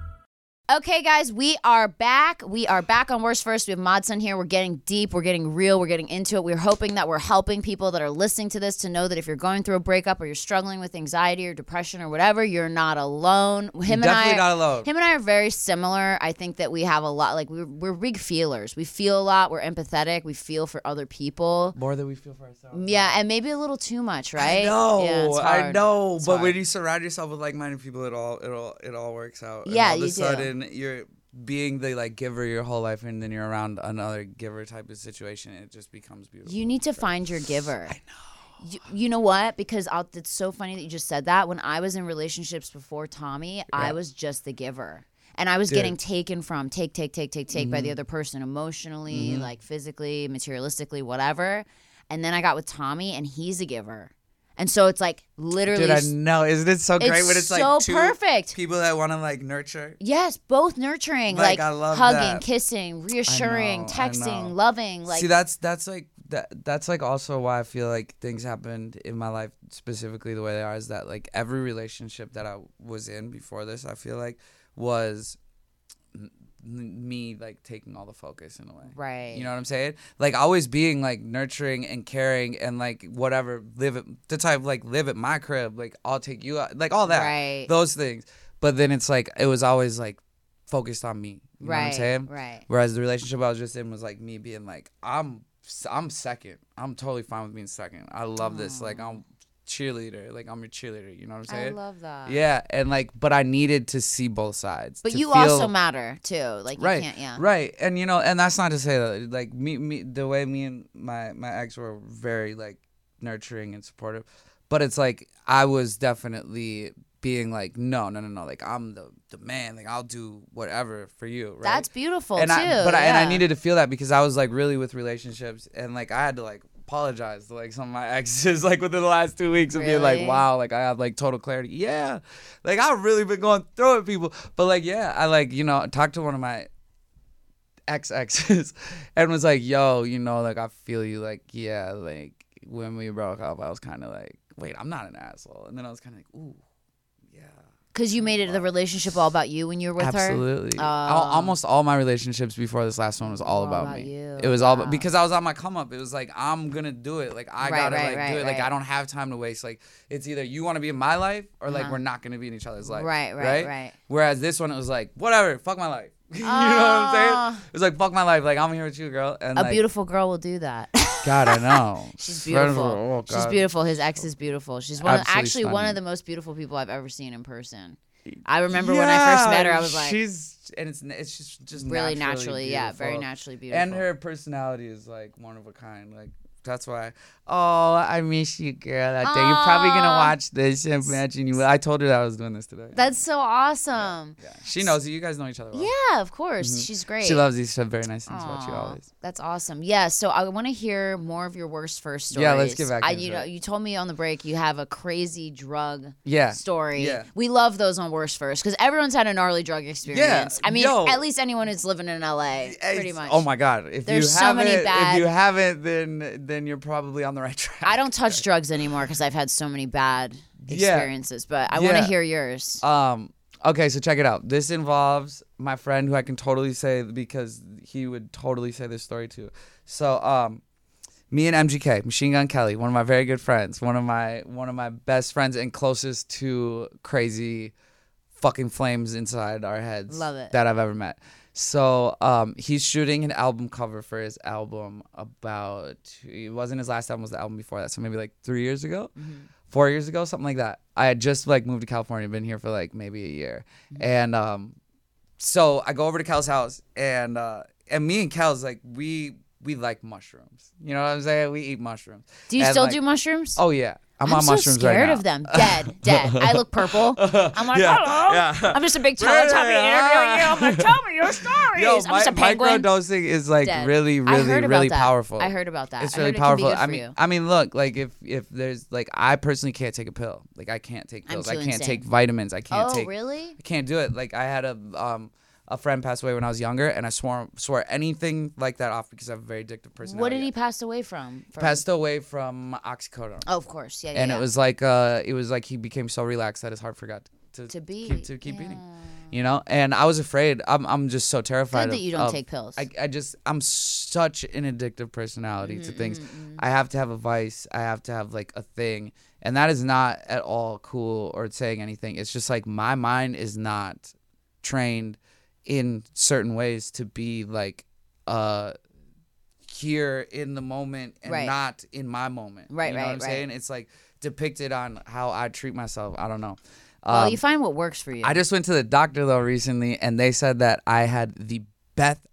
Okay, guys, we are back. We are back on Worst First. We have Mod Sun here. We're getting deep. We're getting real. We're getting into it. We're hoping that we're helping people that are listening to this to know that if you're going through a breakup or you're struggling with anxiety or depression or whatever, you're not alone. Him and Definitely I, not alone. Him and I are very similar. I think that we have a lot. Like, we're, we're big feelers. We feel a lot. We're empathetic. We feel for other people. More than we feel for ourselves. Yeah, and maybe a little too much, right? I know. Yeah, it's hard. I know. It's but hard. When you surround yourself with like-minded people, it all, it all, it all works out. Yeah, all you do. Sudden, you're being the like giver your whole life, and then you're around another giver type of situation, and it just becomes beautiful. You need to find your giver. I know. You, you know what? Because I'll, it's so funny that you just said that. When I was in relationships before Tommy, yeah. I was just the giver. And I was Dude. getting taken from, take, take, take, take, take mm-hmm. by the other person emotionally, mm-hmm. like physically, materialistically, whatever. And then I got with Tommy, and he's a giver. And so it's like literally. Dude, I know. Isn't it so great it's when it's so like two perfect. people that want to like nurture? Yes, both nurturing, like, like I love hugging, that. kissing, reassuring, I know, texting, loving. Like, see, that's that's like that. That's like also why I feel like things happened in my life specifically the way they are. Is that like every relationship that I was in before this, I feel like was me like taking all the focus in a way, right? You know what I'm saying? Like always being like nurturing and caring and like whatever, live at the type like live at my crib, like I'll take you out, like all that, right? Those things. But then it's like it was always like focused on me, you right? Know what I'm saying, right? Whereas the relationship I was just in was like me being like I'm I'm second, I'm totally fine with being second. I love oh. this, like I'm cheerleader, like I'm your cheerleader, you know what I'm saying? I love that. Yeah, and like, but I needed to see both sides. But you feel, also matter too, like you right, can't, yeah. Right, and you know, and that's not to say that like me, me, the way me and my my ex were very like nurturing and supportive, but it's like I was definitely being like, no, no, no, no, like I'm the the man, like I'll do whatever for you. Right? That's beautiful and too. I, but yeah. I, and I needed to feel that because I was like really with relationships, and like I had to like. apologize to like some of my exes like within the last two weeks and really? being like, wow, like I have like total clarity. Yeah. Like I've really been going through it, people. But like, yeah, I like, you know, talked to one of my ex exes and was like, yo, you know, like I feel you, like, yeah, like when we broke up, I was kinda like, wait, I'm not an asshole. And then I was kinda like, ooh, yeah. Because you made it the relationship all about you when you were with Absolutely. her? Absolutely. Um, Almost all my relationships before this last one was all, all about, about me. You. It was wow. all about, because I was on my come up. It was like, I'm going to do it. Like, I right, got to right, like right, do it. Right. Like, I don't have time to waste. Like, it's either you want to be in my life or like uh-huh. we're not going to be in each other's life. Right, right, right, right. Whereas this one, it was like, whatever, fuck my life. You know what I'm saying? It was like, fuck my life. Like, I'm here with you, girl. And a like, beautiful girl will do that. God, I know. She's beautiful. Oh, God. She's beautiful. His ex is beautiful. She's one of, actually stunning. one of the most beautiful people I've ever seen in person. I remember yeah, when I first met her, I was like, she's and it's it's just just really naturally, naturally beautiful. Yeah, very naturally beautiful. And her personality is like one of a kind, like. That's why. Oh, I miss you, girl. That day. You're probably going to watch this. Imagine you. I told her that I was doing this today. That's so awesome. Yeah, yeah. She knows you. You guys know each other well. Yeah, of course. Mm-hmm. She's great. She loves you. She's very nice things about you always. That's awesome. Yeah, so I want to hear more of your worst first stories. Yeah, let's get back I, into you know, it. You told me on the break you have a crazy drug yeah. story. Yeah. We love those on worst first because everyone's had a gnarly drug experience. Yeah. I mean, Yo. at least anyone who's living in L A, pretty much. Oh, my God. If There's you so many bad. If you haven't, then... then you're probably on the right track. I don't touch drugs anymore because I've had so many bad experiences, yeah. but I yeah. want to hear yours. Um, okay, so check it out. This involves my friend who I can totally say because he would totally say this story too. So um, me and M G K, Machine Gun Kelly, one of my very good friends, one of my one of my best friends and closest to crazy fucking flames inside our heads Love it. that I've ever met. So um, he's shooting an album cover for his album about, it wasn't his last album, it was the album before that. So maybe like three years ago, mm-hmm. four years ago, something like that. I had just like moved to California, been here for like maybe a year. Mm-hmm. And um, so I go over to Kells' house and uh, and me and Kells, like we we like mushrooms. You know what I'm saying? We eat mushrooms. Do you and, still like, do mushrooms? Oh, yeah. I'm, I'm on so mushrooms right now. I'm scared of them. Dead, dead. I look purple. I'm like, yeah, hello. Yeah. I'm just a big Teletubby interviewing you. I'm like, tell me your stories. Yo, I'm my, just a penguin. Microdosing is like dead. really, really, really that. powerful. I heard about that. It's I really powerful. It I mean, you. I mean, look, like if if there's like, I personally can't take a pill. Like I can't take pills. I can't insane. take vitamins. I can't oh, take. Oh really? I can't do it. Like I had a um. a friend passed away when I was younger, and I swore swore anything like that off because I have a very addictive personality. What did he pass away from? from? Passed away from oxycodone. Oh, of course, yeah, yeah. And yeah. it was like uh, it was like he became so relaxed that his heart forgot to to be keep, to keep yeah. eating, you know. And I was afraid. I'm I'm just so terrified. Good that of, you don't of, take pills. I I just I'm such an addictive personality mm-hmm, to things. Mm-hmm. I have to have a vice. I have to have like a thing, and that is not at all cool or saying anything. It's just like my mind is not trained in certain ways to be like uh here in the moment and right. not in my moment. Right, you know right, what I'm right. saying? It's like depicted on how I treat myself. I don't know. Um, well, you find what works for you. I just went to the doctor though recently and they said that I had the best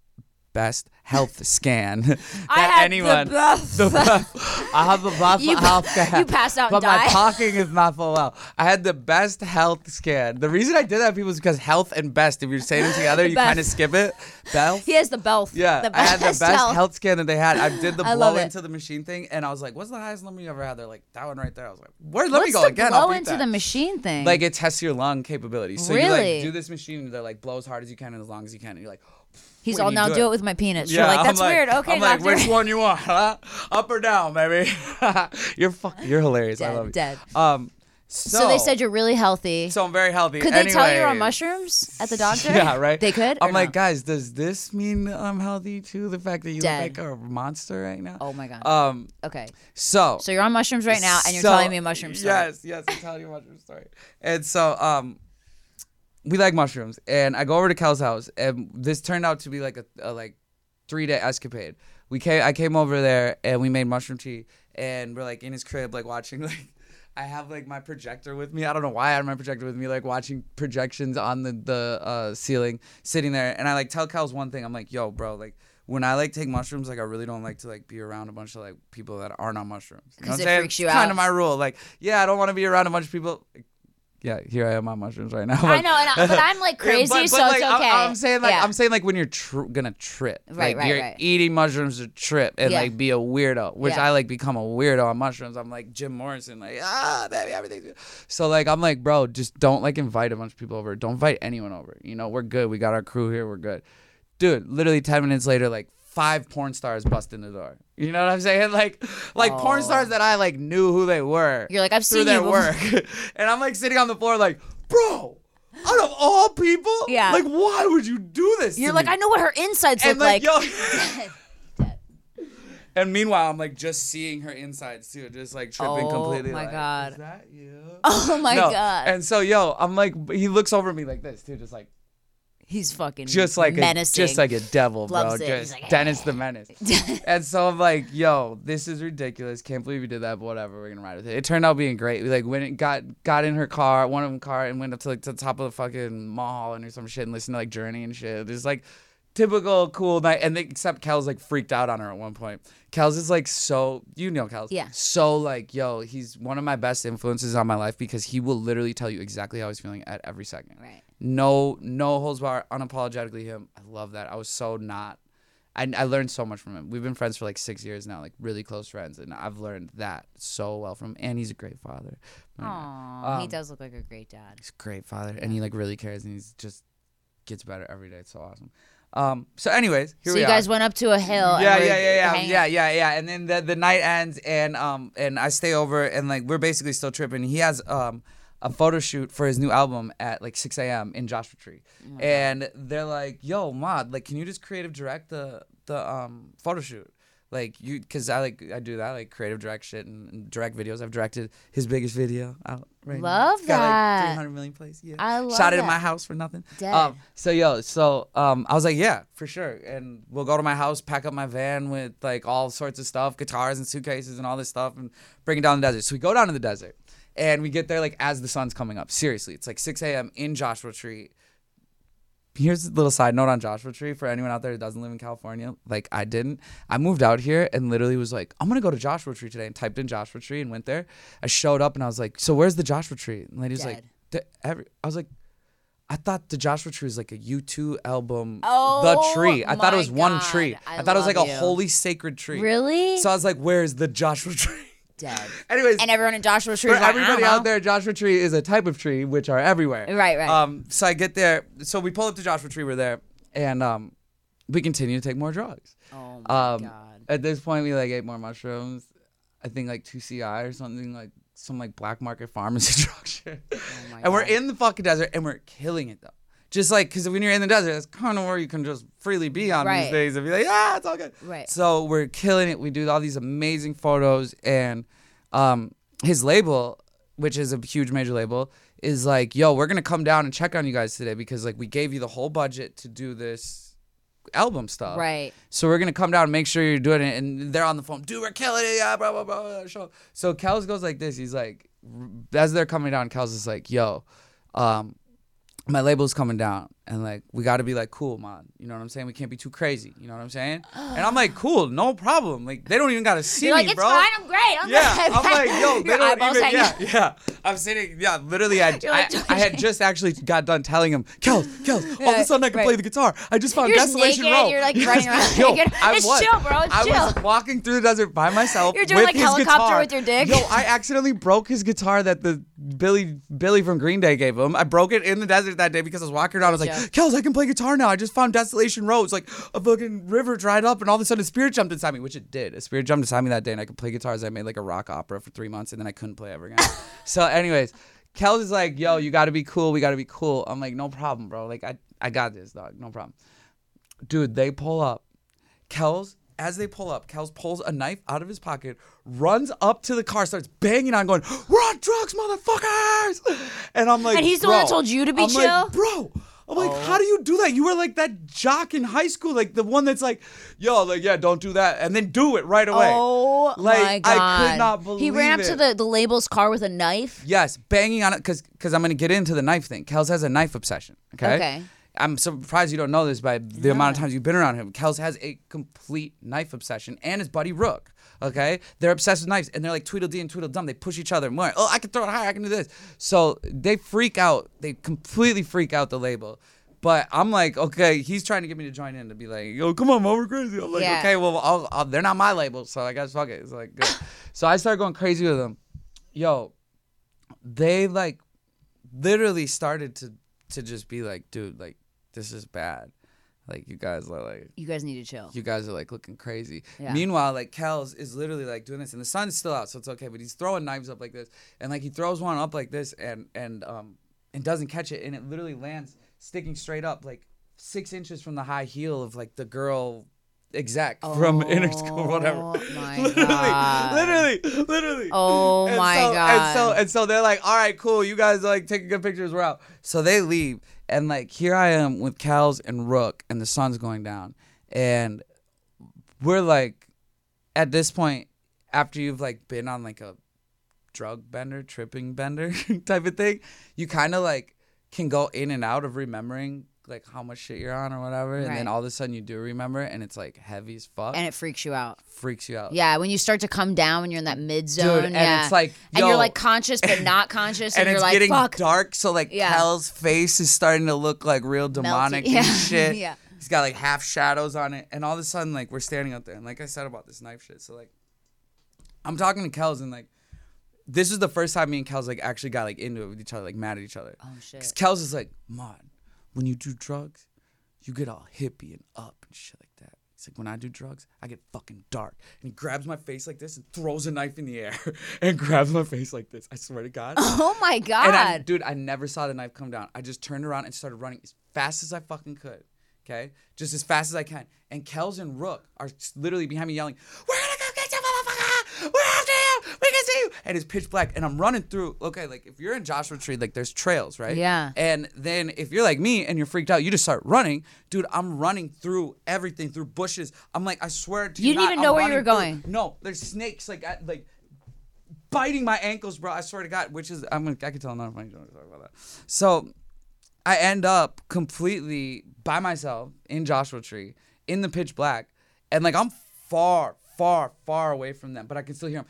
best health scan that I had anyone the best. The best. I have the best you, health scan. You passed out and But died. My talking is not for well. I had the best health scan. The reason I did that, people, is because health and best, if you're saying it together, you kind of skip it. Belf? He has the belf. Yeah. The I had the best health. health scan that they had. I did the I blow into the machine thing, and I was like, what's the highest number you ever had? They're like, that one right there. I was like, where? Let what's me go the again. Blow I'll into that. the machine thing. Like, it tests your lung capability. So really? you like do this machine, and they're like, blow as hard as you can and as long as you can. And you're like, He's when all now do it. do it with my peanuts. Yeah, you're like, that's like, weird. Okay, I'm doctor. Like, which one you want, huh? Up or down, baby? You're fucking, you're hilarious. Dead, I love you. Dead. Um, so, so they said you're really healthy. So I'm very healthy. Could they anyway, tell you're on mushrooms at the doctor? Yeah, right? They could? I'm like, no? guys, does this mean I'm healthy too? The fact that you dead. look like a monster right now? Oh, my God. Um, okay. So. So you're on mushrooms right now, and you're so, telling me a mushroom story. Yes, yes, I'm telling you a mushroom story. And so, um. we like mushrooms, and I go over to Kells' house, and this turned out to be like a, a like three day escapade. We came, I came over there, and we made mushroom tea, and we're like in his crib, like watching like I have like my projector with me. I don't know why I had my projector with me, like watching projections on the the uh, ceiling, sitting there, and I like tell Kells one thing. I'm like, yo, bro, like. When I like take mushrooms, like I really don't like to like be around a bunch of like people that aren't on mushrooms. You know what I'm saying? Freaks you out. Kind of my rule. Like, yeah, I don't want to be around a bunch of people. Like, yeah, here I am on mushrooms right now. But, I know, and I, but I'm like crazy, yeah, but, but, so like, it's okay. I'm, I'm saying like yeah. I'm saying like when you're tr- gonna trip, right, like, right, you're right. eating mushrooms to trip and yeah. like be a weirdo, which yeah. I like become a weirdo on mushrooms. I'm like Jim Morrison, like ah, baby, everything's good. So like I'm like, bro, just don't like invite a bunch of people over. Don't invite anyone over. You know, we're good. We got our crew here. We're good, dude. Literally ten minutes later, like. Five porn stars bust in the door. You know what I'm saying? Like, like oh. porn stars that I like knew who they were. You're like, I've seen their you. work, and I'm like sitting on the floor, like, bro, out of all people, yeah, like, why would you do this? You're to like, me? I know what her insides and look like. like. Yo- And meanwhile, I'm like just seeing her insides too, just like tripping oh completely. Oh my like, god, is that you? Oh my no. god. And so, yo, I'm like, he looks over at me like this too, just like. He's fucking just like menacing. A, just like a devil, bro. Just, like, Dennis the Menace. And so I'm like, yo, this is ridiculous. Can't believe you did that, but whatever. We're going to ride with it. It turned out being great. We like went and got, got in her car, one of them car, and went up to like to the top of the fucking mall and or some shit and listened to like Journey and shit. It's like typical cool night. And they, except Kells like freaked out on her at one point. Kells is like so, you know Kells. Yeah. So like, yo, he's one of my best influences on my life because he will literally tell you exactly how he's feeling at every second. Right. No, no holds barred, unapologetically him. I love that. I was so not. I, I learned so much from him. We've been friends for like six years now, like really close friends, and I've learned that so well from him. And he's a great father. Aww, um, he does look like a great dad. He's a great father, and he like really cares, and he just gets better every day. It's so awesome. Um. So, anyways, here so we are. So you guys went up to a hill. Yeah, and yeah, yeah, yeah, yeah, yeah, yeah. And then the the night ends, and um, and I stay over, and like we're basically still tripping. He has um. a photo shoot for his new album at like six a.m. in Joshua Tree. Oh and they're like, yo, Mod, like, can you just creative direct the the um photo shoot? Like, you, because I like, I do that, like, creative direct shit and, and direct videos. I've directed his biggest video out right love now. Love that. Got like three hundred million plays. Yeah. I love Shot it that. in my house for nothing. Dead. Um, so, yo, so um, I was like, yeah, for sure. And we'll go to my house, pack up my van with like all sorts of stuff, guitars and suitcases and all this stuff, and bring it down the desert. So we go down to the desert. And we get there, like, as the sun's coming up. Seriously. It's, like, six a.m. in Joshua Tree. Here's a little side note on Joshua Tree. For anyone out there who doesn't live in California, like, I didn't. I moved out here and literally was like, I'm going to go to Joshua Tree today. And typed in Joshua Tree and went there. I showed up and I was like, so where's the Joshua Tree? And the lady was like, D- every-. I was like, I thought the Joshua Tree was, like, a U two album, oh, The Tree. I thought it was God. one tree. I, I thought it was, like, you. a holy sacred tree. Really? So I was like, where's the Joshua Tree? Dead. Anyways, and everyone in Joshua Tree. For like, everybody out there, Joshua Tree is a type of tree which are everywhere. Right, right. Um, so I get there. So we pull up to Joshua Tree. We're there, and um, we continue to take more drugs. Oh my um, god! At this point, we like ate more mushrooms. I think like two C I or something, like some like black market pharmacy drug shit. Oh my and god. We're in the fucking desert, and we're killing it though. Just like, because when you're in the desert, that's kind of where you can just freely be on right. these days and be like, ah, it's all good. Right. So we're killing it. We do all these amazing photos. And um, his label, which is a huge major label, is like, yo, we're going to come down and check on you guys today because, like, we gave you the whole budget to do this album stuff. Right. So we're going to come down and make sure you're doing it. And they're on the phone, dude, we're killing it. Yeah, blah, blah, blah, blah. So Kells goes like this. He's like, as they're coming down, Kells is like, yo, um, my label's coming down, and like we got to be like cool, Mod. You know what I'm saying? We can't be too crazy. You know what I'm saying? And I'm like, cool, no problem. Like they don't even gotta see You're like, me, it's bro. Fine, I'm great. I'm yeah, great. I'm like, yo, they Your don't even. Yeah, yeah. I'm sitting. Yeah, literally, I, I, I had just actually got done telling him, Kells, Kells. All of a sudden, I can right. play the guitar. I just found You're Desolation naked, Road. You're like running around. Yo, naked. I it's was. Chill, bro. It's I chill. I was walking through the desert by myself. You're doing with like his helicopter guitar. With your dick. Yo, I accidentally broke his guitar that the Billy Billy from Green Day gave him. I broke it in the desert that day because I was walking around. I was like, Kells, I can play guitar now. I just found Desolation Road. It's like a fucking river dried up, and all of a sudden a spirit jumped inside me, which it did. A spirit jumped inside me that day, and I could play guitars. I made like a rock opera for three months, and then I couldn't play ever again. So anyways, Kells is like, yo, you got to be cool. We got to be cool. I'm like, no problem, bro. Like, I, I got this, dog. No problem. Dude, they pull up. Kells, as they pull up, Kells pulls a knife out of his pocket, runs up to the car, starts banging on, going, we're on drugs, motherfuckers. And I'm like, and he's the bro. one that told you to be I'm chill? Like, bro. I'm like, oh. how do you do that? You were like that jock in high school, like the one that's like, yo, like, yeah, don't do that. And then do it right away. Oh, like, my God. I could not believe it. He ran up it. to the, the label's car with a knife? Yes, banging on it, because because I'm going to get into the knife thing. Kells has a knife obsession, okay? Okay. I'm surprised you don't know this by the no. amount of times you've been around him. Kells has a complete knife obsession, and his buddy Rook, okay? They're obsessed with knives, and they're like Tweedledee and Tweedledum. They push each other more. Oh, I can throw it higher. I can do this. So they freak out. They completely freak out the label. But I'm like, okay, he's trying to get me to join in to be like, yo, come on, man, we're crazy. I'm like, yeah. okay, well, I'll, I'll, they're not my label, so I guess fuck it. It's like, good. So I started going crazy with them. Yo, they like literally started to to just be like, dude, like, this is bad. Like, you guys are like... You guys need to chill. You guys are, like, looking crazy. Yeah. Meanwhile, like, Kells is literally, like, doing this. And the sun's still out, so it's okay. But he's throwing knives up like this. And, like, he throws one up like this and and um and doesn't catch it. And it literally lands sticking straight up, like, six inches from the high heel of, like, the girl exact oh, from inner school, whatever. My literally, God. literally, literally. Oh and my so, God. And so and so they're like, all right, cool. You guys are like taking good pictures. We're out. So they leave. And like, here I am with Kells and Rook and the sun's going down. And we're like, at this point, after you've like been on like a drug bender, tripping bender type of thing, you kind of like can go in and out of remembering like how much shit you're on or whatever, and right. then all of a sudden you do remember, and it's like heavy as fuck, and it freaks you out. Freaks you out. Yeah, when you start to come down, when you're in that mid zone, and yeah. it's like, yo, and you're like conscious but not conscious, and, and it's you're getting like, fuck. dark. So like, yeah. Kel's face is starting to look like real demonic yeah. and shit. yeah, he's got like half shadows on it, and all of a sudden like we're standing out there, and like I said about this knife shit. So like, I'm talking to Kel's, and like, this is the first time me and Kells like actually got like into it with each other, like mad at each other. Oh shit! Because Kells is like, Mod, when you do drugs, you get all hippie and up and shit like that. He's like, when I do drugs, I get fucking dark. And he grabs my face like this and throws a knife in the air and grabs my face like this. I swear to God. Oh my God. And I, dude, I never saw the knife come down. I just turned around and started running as fast as I fucking could. Okay, just as fast as I can. And Kells and Rook are literally behind me yelling, "We're gonna go get you, motherfucker! We're after you! We can see you!" And it's pitch black. And I'm running through. Okay, like if you're in Joshua Tree, like there's trails, right? Yeah. And then if you're like me and you're freaked out, you just start running. Dude, I'm running through everything, through bushes. I'm like, I swear to you. You didn't not, even know I'm where you were going. Through. No, there's snakes like I, like biting my ankles, bro. I swear to God, which is I'm gonna I can tell I'm not funny talking about that. So I end up completely by myself in Joshua Tree in the pitch black, and like I'm far, far, far away from them, but I can still hear them.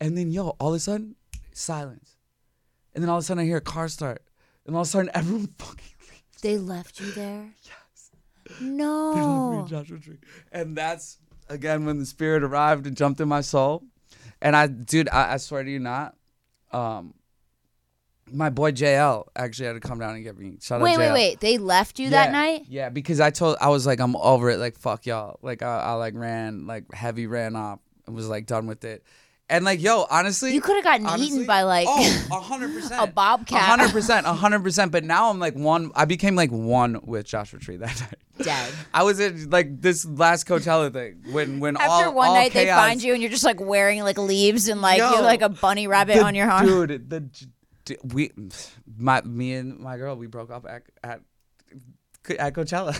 And then yo, all of a sudden, silence. And then all of a sudden, I hear a car start, and all of a sudden, everyone fucking leaves. They left you there. Yes. No. They left me in Joshua Tree, and that's again when the spirit arrived and jumped in my soul. And I, dude, I, I swear to you not. Um, My boy J L actually had to come down and get me. Shout wait, out J L. Wait, wait, wait. They left you yeah, that night? Yeah, because I told, I was like, I'm over it. Like, fuck y'all. Like, I, I like ran, like heavy ran off and was like done with it. And like, yo, honestly. You could have gotten honestly, eaten by like oh, one hundred percent. A bobcat. one hundred percent, one hundred percent. But now I'm like one, I became like one with Joshua Tree that night. Dead. I was in like this last Coachella thing when when after all after one all night chaos, they find you and you're just like wearing like leaves and like yo, you're like a bunny rabbit the, on your arm. Dude, the... Dude, we, my, me and my girl, we broke up at at, at Coachella.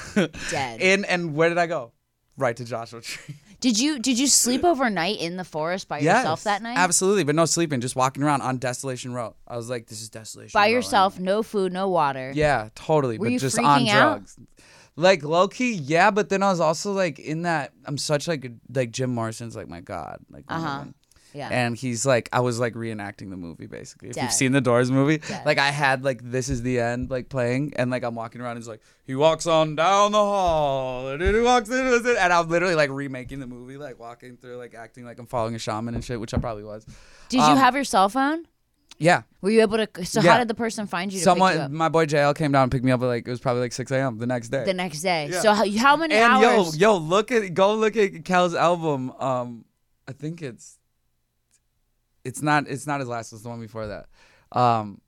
Dead. And and where did I go? Right to Joshua Tree. Did you did you sleep overnight in the forest by yes, yourself that night? Absolutely, but no sleeping, just walking around on Desolation Road. I was like, this is Desolation Road. By yourself, no food, no water. Yeah, totally. Were but you just freaking on drugs. Out? Like low key, yeah. But then I was also like in that. I'm such like a, like Jim Morrison's like my God, like. Uh huh. Yeah. And he's like, I was like reenacting the movie basically. If Dead. You've seen the Doors movie, Dead. Like I had like "This Is the End" like playing, and like I'm walking around. And he's like, he walks on down the hall, and he walks in, and I'm literally like remaking the movie, like walking through, like acting like I'm following a shaman and shit, which I probably was. Did um, you have your cell phone? Yeah. Were you able to? So yeah. How did the person find you? To Someone, pick you up? My boy J L came down and picked me up at like it was probably like six a.m. the next day. The next day. Yeah. So how, how many and hours? And yo, yo, look at go look at Kel's album. Um, I think it's. It's not. It's not his last. It's the one before that. Um,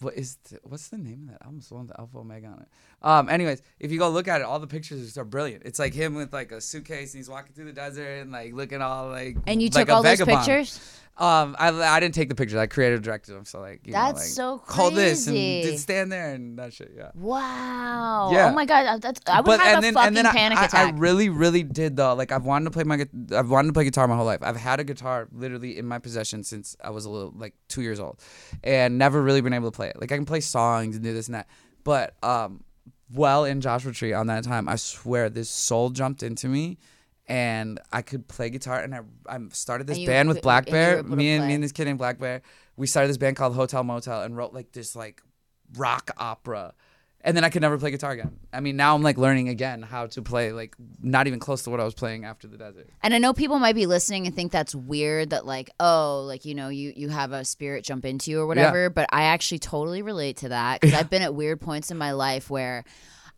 what is? The, what's the name of that? I almost want the Alpha Omega on it. Um, anyways, if you go look at it, all the pictures are brilliant. It's like him with like a suitcase and he's walking through the desert and like looking all like. And you like took all vagabond. Those pictures. Um, I I didn't take the pictures. I created, directed them. So like, you that's know, like, so crazy. Hold this and stand there and that shit. Yeah. Wow. Yeah. Oh my God. That's I would but, have and a then, fucking and then panic I, attack. I, I really, really did though. Like I've wanted to play my I've wanted to play guitar my whole life. I've had a guitar literally in my possession since I was a little like two years old, and never really been able to play it. Like I can play songs and do this and that, but um. Well, in Joshua Tree on that time, I swear this soul jumped into me, and I could play guitar. And I, I started this band with Blackbear. Me and me and this kid named Blackbear, we started this band called Hotel Motel and wrote like this like rock opera. And then I could never play guitar again. I mean, now I'm like learning again how to play like not even close to what I was playing after the desert. And I know people might be listening and think that's weird that like, oh, like, you know, you, you have a spirit jump into you or whatever. Yeah. But I actually totally relate to that because yeah. I've been at weird points in my life where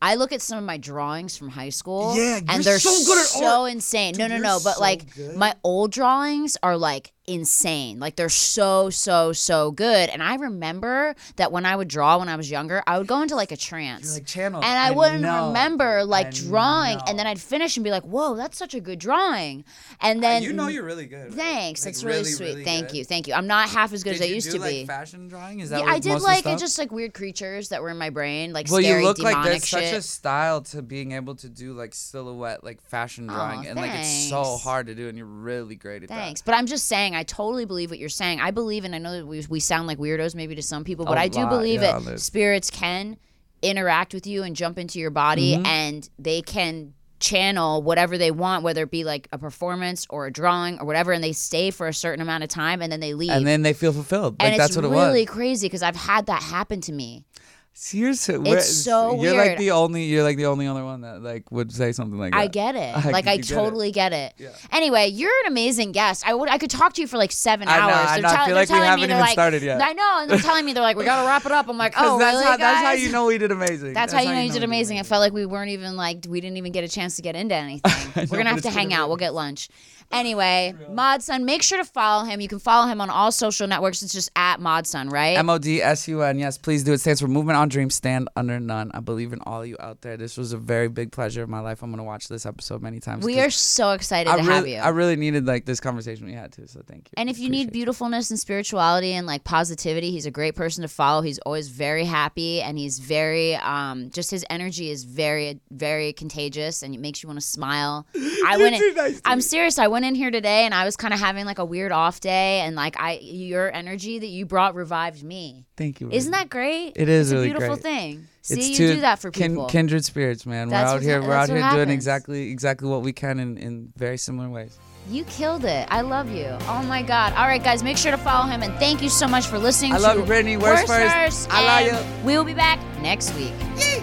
I look at some of my drawings from high school yeah, and they're so, good at so insane. Dude, no, no, no. But so like good. My old drawings are like insane. Like, they're so, so, so good. And I remember that when I would draw when I was younger, I would go into like a trance. You're like, channel. And I, I wouldn't know. remember like I drawing. Know. And then I'd finish and be like, whoa, that's such a good drawing. And then. Uh, you know you're really good. Thanks. Like, it's really, really sweet. Really Thank good. you. Thank you. I'm not half as good did as I used do, to be. Like, fashion drawing? Is that yeah, what I did most like, of just like weird creatures that were in my brain. Like, well, scary, you look demonic like there's shit. Such a style to being able to do like silhouette, like fashion drawing. Oh, and thanks. Like, it's so hard to do. And you're really great at thanks. that. Thanks. But I'm just saying, I totally believe what you're saying. I believe, and I know that we, we sound like weirdos maybe to some people, but a I do lot, believe yeah, that spirits can interact with you and jump into your body, mm-hmm. and they can channel whatever they want, whether it be like a performance or a drawing or whatever, and they stay for a certain amount of time and then they leave. And then they feel fulfilled. Like, and that's what it really was. It's really crazy because I've had that happen to me. Seriously, it's so you're weird. Like the only, you're like the only other one that like would say something like that. I get it. I, like I totally get it. Get it. Yeah. Anyway, you're an amazing guest. I would, I could talk to you for like seven I know, hours. I, know, tell, I feel like we haven't even like, started yet. I know, and they're telling me they're like, we gotta wrap it up. I'm like, oh, that's really, how, guys? That's how you know we did amazing. That's, that's how, how you know you did amazing. amazing. I felt like we weren't even like we didn't even get a chance to get into anything. We're gonna have to hang out. We'll get lunch. Anyway, Mod Sun, make sure to follow him. You can follow him on all social networks. It's just at Mod Sun, right? M O D S U N. Yes, please do. It stands for Movement on Dreams, Stand Under None. I believe in all of you out there. This was a very big pleasure of my life. I'm going to watch this episode many times. We are so excited I to really, have you. I really needed like this conversation we had too, so thank you. And if you Appreciate need beautifulness and spirituality and like positivity, he's a great person to follow. He's always very happy, and he's very, um, just his energy is very, very contagious, and it makes you want to smile. I went in, nice I'm serious. I went in here today and I was kind of having like a weird off day, and like I, your energy that you brought revived me. Thank you. Baby. Isn't that great? It is it's really a beautiful great. thing. See, it's you two, do that for people. Kin- kindred spirits, man. That's we're out here. We're out here happens. doing exactly exactly what we can in, in very similar ways. You killed it. I love you. Oh my God. All right, guys, make sure to follow him, and thank you so much for listening. I to love you, Brittany. Worst first. first. I love you. We will be back next week. Yay.